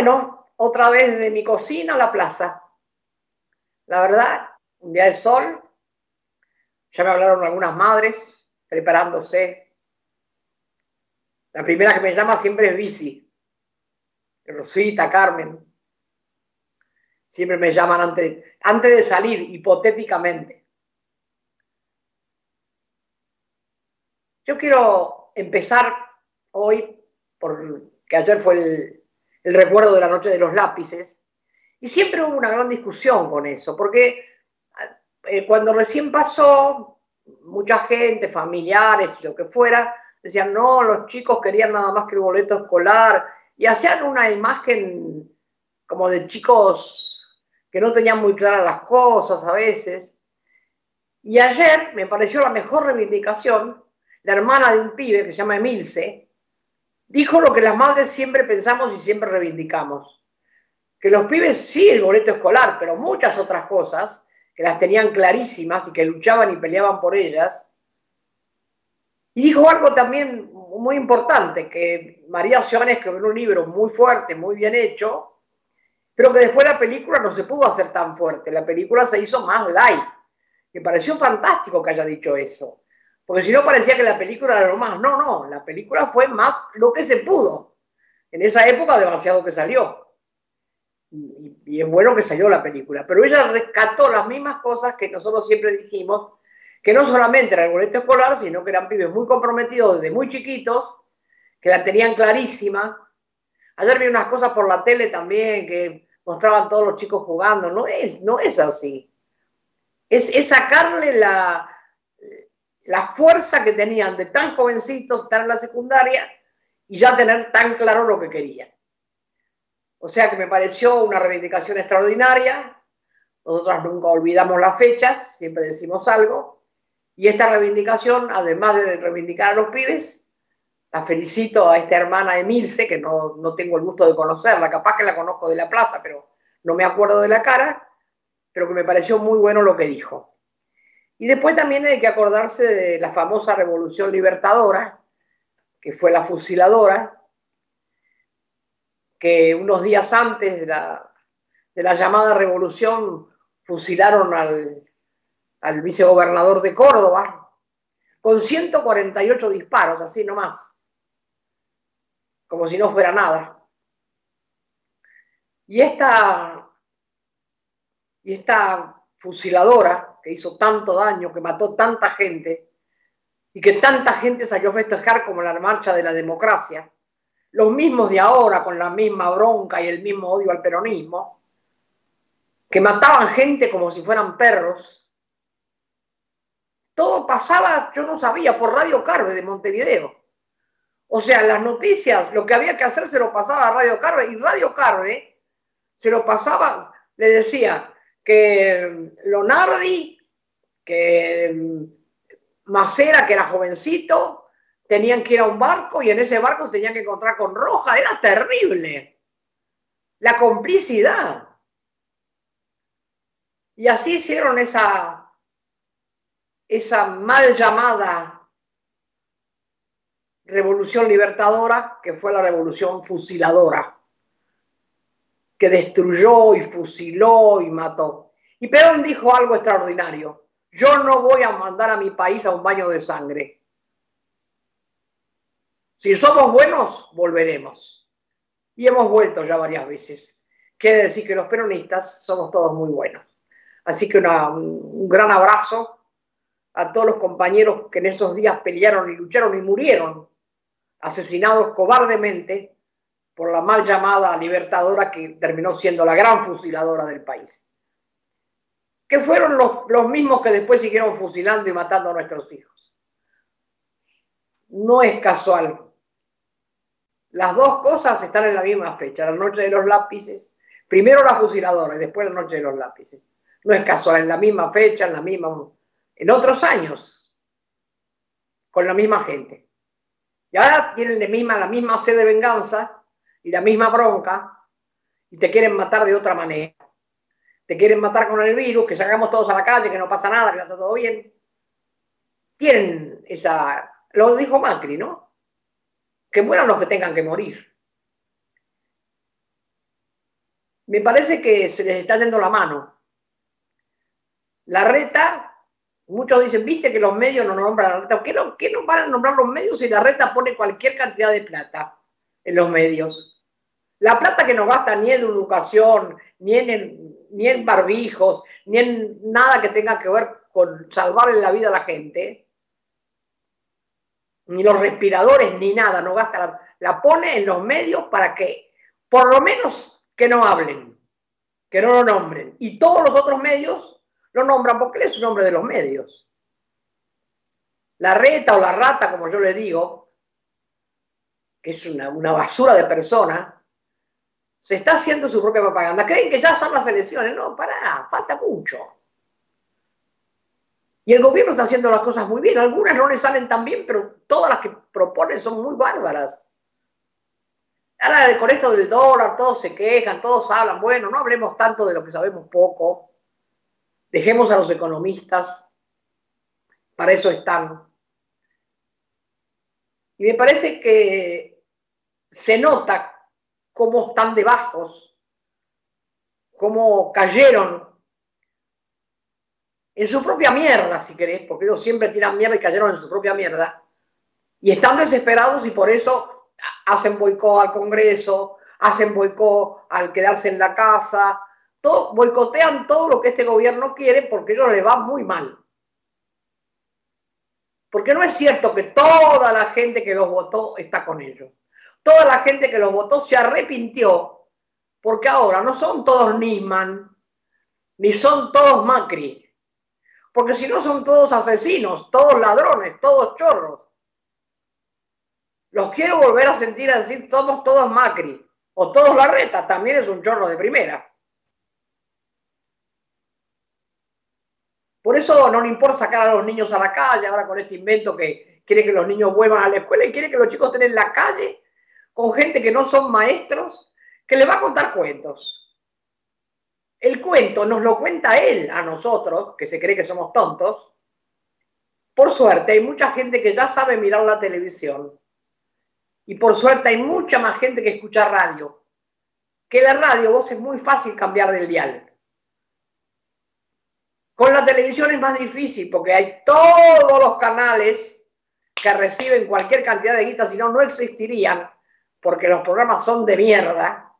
bueno, otra vez desde mi cocina a la plaza. La verdad, un día de sol, ya me hablaron algunas madres preparándose. La primera que me llama siempre es Bici, Rosita, Carmen. Siempre me llaman antes de salir, hipotéticamente. Yo quiero empezar hoy, porque ayer fue el recuerdo de la Noche de los Lápices, y siempre hubo una gran discusión con eso, porque cuando recién pasó, mucha gente, familiares y lo que fuera, decían, no, los chicos querían nada más que el boleto escolar, y hacían una imagen como de chicos que no tenían muy claras las cosas a veces. Y ayer me pareció la mejor reivindicación, la hermana de un pibe que se llama Emilce, dijo lo que las madres siempre pensamos y siempre reivindicamos, que los pibes sí el boleto escolar, pero muchas otras cosas, que las tenían clarísimas y que luchaban y peleaban por ellas. Y dijo algo también muy importante, que María Oceán escribió un libro muy fuerte, muy bien hecho, pero que después la película no se pudo hacer tan fuerte, la película se hizo más light. Me pareció fantástico que haya dicho eso, porque si no parecía que la película era lo más. No, no, la película fue más lo que se pudo. En esa época demasiado que salió. Y es bueno que salió la película, pero ella rescató las mismas cosas que nosotros siempre dijimos, que no solamente era el boleto escolar, sino que eran pibes muy comprometidos desde muy chiquitos, que la tenían clarísima. Ayer vi unas cosas por la tele también, que mostraban todos los chicos jugando. No es así. Es sacarle la fuerza que tenían de tan jovencitos, estar en la secundaria y ya tener tan claro lo que querían. O sea que me pareció una reivindicación extraordinaria. Nosotras nunca olvidamos las fechas, siempre decimos algo. Y esta reivindicación, además de reivindicar a los pibes, la felicito a esta hermana Emilce, que no tengo el gusto de conocerla, capaz que la conozco de la plaza, pero no me acuerdo de la cara, pero que me pareció muy bueno lo que dijo. Y después también hay que acordarse de la famosa Revolución Libertadora, que fue la fusiladora, que unos días antes de la llamada revolución fusilaron al vicegobernador de Córdoba, con 148 disparos, así nomás, como si no fuera nada. Y esta fusiladora que hizo tanto daño, que mató tanta gente, y que tanta gente salió a festejar como la marcha de la democracia, los mismos de ahora con la misma bronca y el mismo odio al peronismo, que mataban gente como si fueran perros, todo pasaba, yo no sabía, por Radio Carve de Montevideo. O sea, las noticias, lo que había que hacer se lo pasaba a Radio Carve, y Radio Carve se lo pasaba, le decía que Lonardi, que Macera, que era jovencito, tenían que ir a un barco y en ese barco se tenían que encontrar con Rojas. Era terrible la complicidad. Y así hicieron esa mal llamada Revolución Libertadora, que fue la Revolución Fusiladora, que destruyó y fusiló y mató. Y Perón dijo algo extraordinario: yo no voy a mandar a mi país a un baño de sangre. Si somos buenos, volveremos. Y hemos vuelto ya varias veces. Quiere decir que los peronistas somos todos muy buenos. Así que un gran abrazo a todos los compañeros que en esos días pelearon y lucharon y murieron, asesinados cobardemente por la mal llamada libertadora, que terminó siendo la gran fusiladora del país. Que fueron los mismos que después siguieron fusilando y matando a nuestros hijos. No es casual. Las dos cosas están en la misma fecha, la Noche de los Lápices, primero la fusiladora y después la Noche de los Lápices. No es casual, en la misma fecha, en otros años, con la misma gente. Y ahora tienen la misma sed de venganza y la misma bronca, y te quieren matar de otra manera. Te quieren matar con el virus, que salgamos todos a la calle, que no pasa nada, que está todo bien. Tienen esa... Lo dijo Macri, ¿no? Que mueran los que tengan que morir. me parece que se les está yendo la mano. Larreta, muchos dicen, viste que los medios no nombran a Larreta. ¿Qué no van a nombrar los medios si Larreta pone cualquier cantidad de plata en los medios? La plata que no gasta ni en educación, ni en barbijos, ni en nada que tenga que ver con salvarle la vida a la gente, ni los respiradores, ni nada, no gasta, la pone en los medios para que, por lo menos, que no hablen, que no lo nombren. Y todos los otros medios lo nombran porque él es un hombre de los medios. Larreta o la rata, como yo le digo, que es una basura de persona, se está haciendo su propia propaganda. Creen que ya son las elecciones. No, pará, falta mucho. Y el gobierno está haciendo las cosas muy bien. Algunas no le salen tan bien, pero todas las que proponen son muy bárbaras. Ahora con esto del dólar, todos se quejan, todos hablan. Bueno, no hablemos tanto de lo que sabemos poco. Dejemos a los economistas. Para eso están. Y me parece que se nota cómo están de bajos, cómo cayeron en su propia mierda, si querés, porque ellos siempre tiran mierda y cayeron en su propia mierda, y están desesperados y por eso hacen boicot al Congreso, hacen boicot al quedarse en la casa, todo, boicotean todo lo que este gobierno quiere porque a ellos les va muy mal. Porque no es cierto que toda la gente que los votó está con ellos. Toda la gente que los votó se arrepintió porque ahora no son todos Nisman, ni son todos Macri. Porque si no son todos asesinos, todos ladrones, todos chorros. Los quiero volver a sentir a decir, somos todos Macri o todos Larreta, también es un chorro de primera. Por eso no le importa sacar a los niños a la calle, ahora con este invento que quiere que los niños vuelvan a la escuela y quiere que los chicos estén en la calle con gente que no son maestros, que le va a contar cuentos. El cuento nos lo cuenta él a nosotros, que se cree que somos tontos. Por suerte hay mucha gente que ya sabe mirar la televisión. Y por suerte hay mucha más gente que escucha radio. Que la radio, vos, es muy fácil cambiar del dial. Con la televisión es más difícil porque hay todos los canales que reciben cualquier cantidad de guita, si no, no existirían. Porque los programas son de mierda,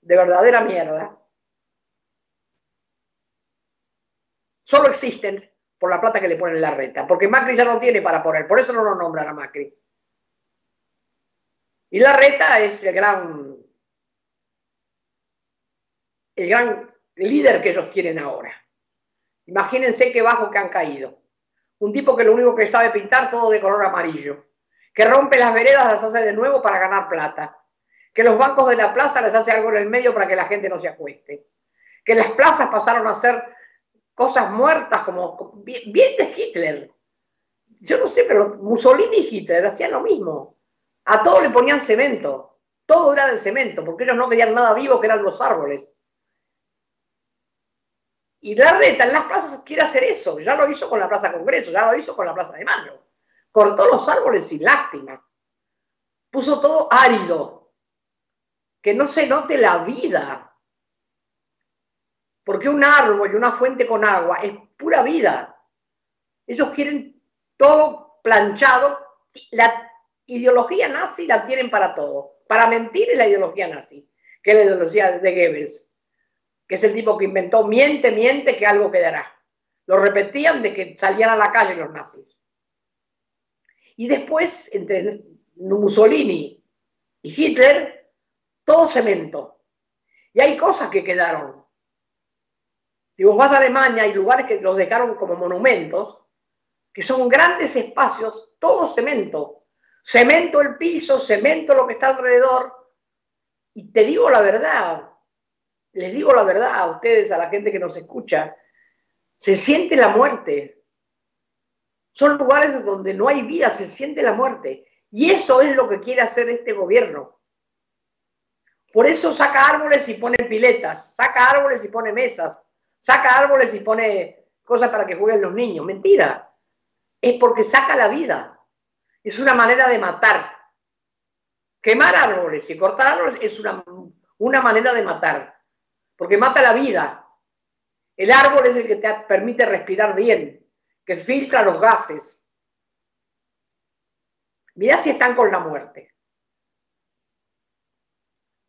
de verdadera mierda. Solo existen por la plata que le ponen Larreta, porque Macri ya no tiene para poner, por eso no lo nombran a Macri. Y Larreta es el gran líder que ellos tienen ahora. Imagínense qué bajo que han caído. Un tipo que lo único que sabe pintar todo de color amarillo, que rompe las veredas, las hace de nuevo para ganar plata, que los bancos de la plaza les hace algo en el medio para que la gente no se acueste, que las plazas pasaron a ser cosas muertas, como bien de Hitler. Yo no sé, pero Mussolini y Hitler hacían lo mismo. A todo le ponían cemento, todo era de cemento, porque ellos no querían nada vivo que eran los árboles. Y Larreta en las plazas quiere hacer eso, ya lo hizo con la Plaza Congreso, ya lo hizo con la Plaza de Mayo. Cortó los árboles sin lástima. Puso todo árido. Que no se note la vida. Porque un árbol y una fuente con agua es pura vida. Ellos quieren todo planchado. La ideología nazi la tienen para todo. Para mentir es la ideología nazi. Que es la ideología de Goebbels. Que es el tipo que inventó miente, miente, que algo quedará. Lo repetían de que salían a la calle los nazis. Y después, entre Mussolini y Hitler, todo cemento. Y hay cosas que quedaron. Si vos vas a Alemania, hay lugares que los dejaron como monumentos, que son grandes espacios, todo cemento. Cemento el piso, cemento lo que está alrededor. Y te digo la verdad, les digo la verdad a ustedes, a la gente que nos escucha, se siente la muerte. Son lugares donde no hay vida, se siente la muerte. Y eso es lo que quiere hacer este gobierno. Por eso saca árboles y pone piletas, saca árboles y pone mesas, saca árboles y pone cosas para que jueguen los niños. Mentira. Es porque saca la vida. Es una manera de matar. Quemar árboles y cortar árboles es una manera de matar. porque mata la vida. El árbol es el que te permite respirar bien, que filtra los gases. Mirá si están con la muerte.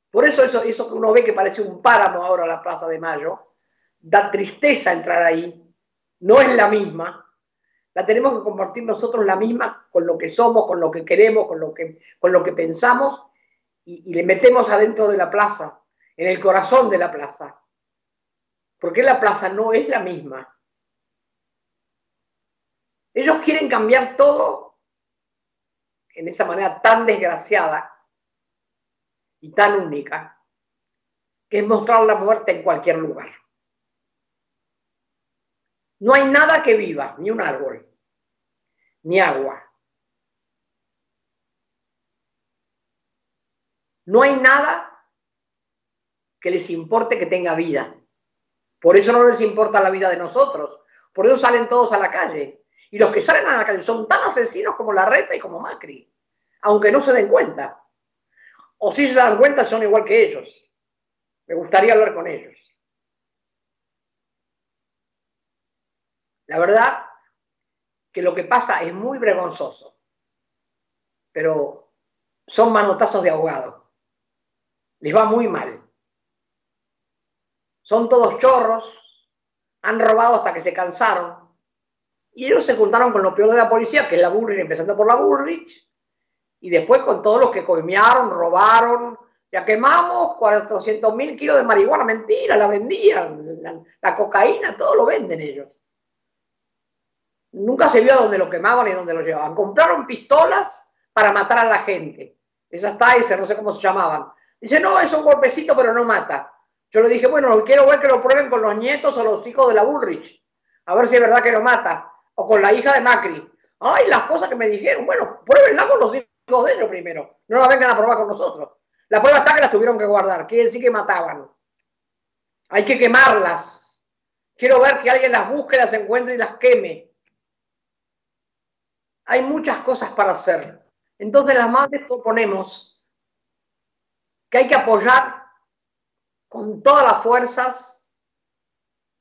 Por eso, eso que uno ve que parece un páramo ahora la Plaza de Mayo, da tristeza entrar ahí, no es la misma. La tenemos que compartir nosotros la misma con lo que somos, con lo que queremos, con lo que pensamos y le metemos adentro de la plaza, en el corazón de la plaza. Porque la plaza no es la misma. Ellos quieren cambiar todo en esa manera tan desgraciada y tan única, que es mostrar la muerte en cualquier lugar. No hay nada que viva, ni un árbol, ni agua. No hay nada que les importe que tenga vida. Por eso no les importa la vida de nosotros. Por eso salen todos a la calle. Y los que salen a la calle son tan asesinos como Larreta y como Macri, aunque no se den cuenta. O si se dan cuenta, son igual que ellos. Me gustaría hablar con ellos. La verdad que lo que pasa es muy vergonzoso, pero son manotazos de ahogado. Les va muy mal. Son todos chorros, han robado hasta que se cansaron. Y ellos se juntaron con lo peor de la policía, que es la Bullrich, empezando por la Bullrich. Y después con todos los que coimearon, robaron, ya quemamos 400.000 kilos de marihuana, mentira, la vendían, la cocaína, todo lo venden ellos. Nunca se vio a dónde lo quemaban y dónde lo llevaban. Compraron pistolas para matar a la gente. Esas Tyser, no sé cómo se llamaban. Dice, no, es un golpecito, pero no mata. Yo le dije, bueno, quiero ver que lo prueben con los nietos o los hijos de la Bullrich. A ver si es verdad que lo mata. O con la hija de Macri. Ay, las cosas que me dijeron. Bueno, pruébenla con los hijos de ellos primero, no la vengan a probar con nosotros. La prueba está que las tuvieron que guardar, quiere decir que mataban. Hay que quemarlas. Quiero ver que alguien las busque, las encuentre y las queme. Hay muchas cosas para hacer. Entonces las madres proponemos que hay que apoyar con todas las fuerzas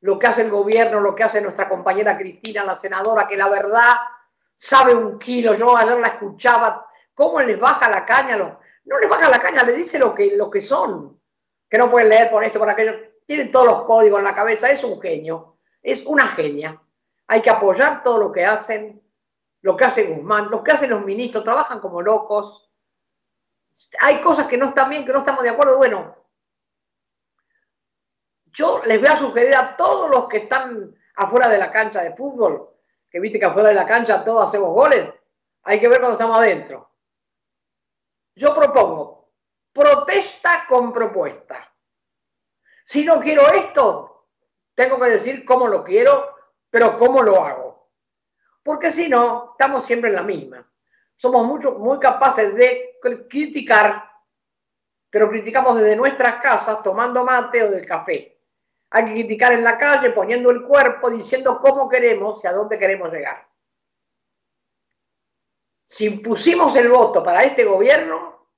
lo que hace el gobierno, lo que hace nuestra compañera Cristina, la senadora, que la verdad sabe un kilo. Yo ayer la escuchaba. ¿Cómo les baja la caña? No les baja la caña, les dice lo que son. Que no pueden leer por esto, por aquello. Tienen todos los códigos en la cabeza. Es un genio. Es una genia. Hay que apoyar todo lo que hacen. Lo que hace Guzmán, lo que hacen los ministros. Trabajan como locos. Hay cosas que no están bien, que no estamos de acuerdo. Bueno, yo les voy a sugerir a todos los que están afuera de la cancha de fútbol, que viste que afuera de la cancha todos hacemos goles. Hay que ver cuando estamos adentro. Yo propongo protesta con propuesta. Si no quiero esto, tengo que decir cómo lo quiero, pero cómo lo hago. Porque si no, estamos siempre en la misma. Somos muy capaces de criticar, pero criticamos desde nuestras casas, tomando mate o del café. Hay que criticar en la calle, poniendo el cuerpo, diciendo cómo queremos y a dónde queremos llegar. Si pusimos el voto para este gobierno,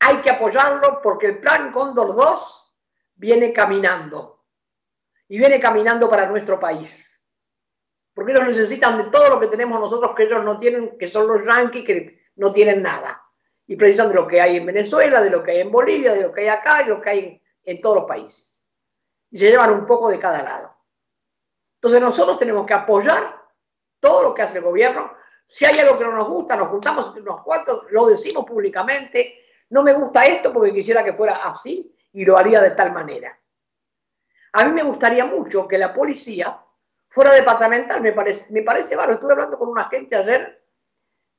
hay que apoyarlo porque el Plan Condor 2 viene caminando. Y viene caminando para nuestro país. Porque ellos necesitan de todo lo que tenemos nosotros que ellos no tienen, que son los yanquis que no tienen nada. Y precisan de lo que hay en Venezuela, de lo que hay en Bolivia, de lo que hay acá y lo que hay en todos los países. Y se llevan un poco de cada lado. Entonces nosotros tenemos que apoyar todo lo que hace el gobierno. Si hay algo que no nos gusta, nos juntamos entre unos cuantos, lo decimos públicamente. No me gusta esto porque quisiera que fuera así y lo haría de tal manera. A mí me gustaría mucho que la policía fuera departamental, me parece bárbaro. Estuve hablando con una gente ayer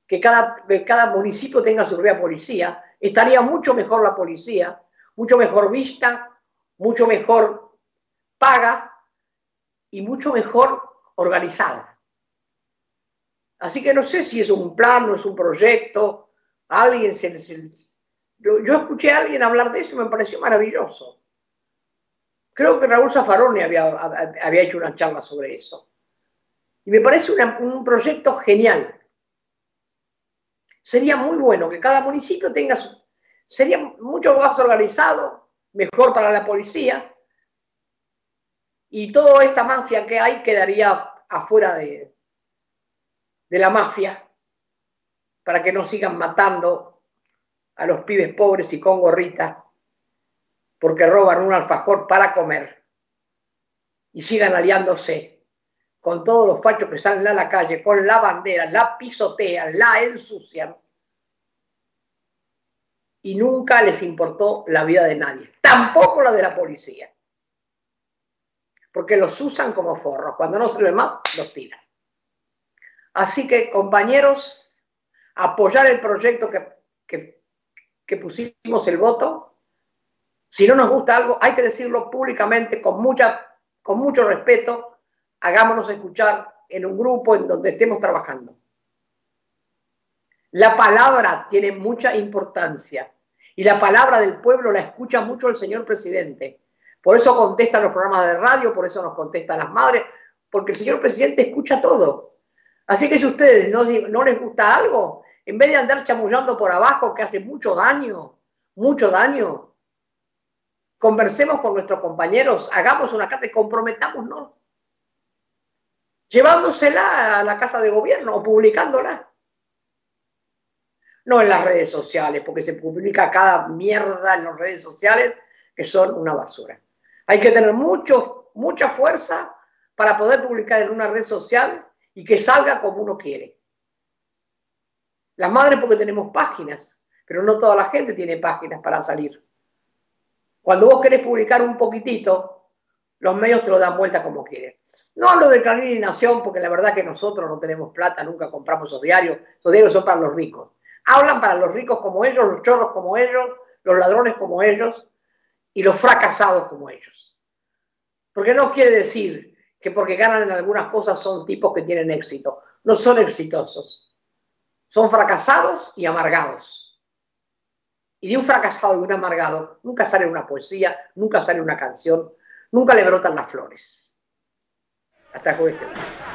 que cada municipio tenga su propia policía. Estaría mucho mejor la policía, mucho mejor vista, mucho mejor paga y mucho mejor organizada. Así que no sé si es un plan, no es un proyecto. Alguien yo escuché a alguien hablar de eso y me pareció maravilloso. Creo que Raúl Zaffaroni había hecho una charla sobre eso. Y me parece un proyecto genial. Sería muy bueno que cada municipio tenga sería mucho más organizado, mejor para la policía, y toda esta mafia que hay quedaría afuera de la mafia, para que no sigan matando a los pibes pobres y con gorrita porque roban un alfajor para comer, y sigan aliándose con todos los fachos que salen a la calle con la bandera, la pisotean, la ensucian, y nunca les importó la vida de nadie, tampoco la de la policía, porque los usan como forros, cuando no sirven más los tiran. Así que, compañeros, apoyar el proyecto que pusimos el voto. Si no nos gusta algo, hay que decirlo públicamente, con mucho respeto. Hagámonos escuchar en un grupo en donde estemos trabajando. La palabra tiene mucha importancia, y la palabra del pueblo la escucha mucho el señor presidente. Por eso contestan los programas de radio, por eso nos contestan las madres, porque el señor presidente escucha todo. Así que si a ustedes no les gusta algo, en vez de andar chamullando por abajo, que hace mucho daño, conversemos con nuestros compañeros, hagamos una carta y comprometámonos, llevándosela a la Casa de Gobierno o publicándola. No en las redes sociales, porque se publica cada mierda en las redes sociales, que son una basura. Hay que tener mucha fuerza para poder publicar en una red social y que salga como uno quiere. Las madres porque tenemos páginas, pero no toda la gente tiene páginas para salir. Cuando vos querés publicar un poquitito, los medios te lo dan vuelta como quieren. No hablo de Clarín y Nación, porque la verdad que nosotros no tenemos plata, nunca compramos esos diarios. Esos diarios son para los ricos. Hablan para los ricos como ellos, los chorros como ellos, los ladrones como ellos y los fracasados como ellos. Porque no quiere decir que porque ganan en algunas cosas son tipos que tienen éxito. No son exitosos. Son fracasados y amargados. Y de un fracasado y de un amargado nunca sale una poesía, nunca sale una canción, nunca le brotan las flores. Hasta el jueves que viene.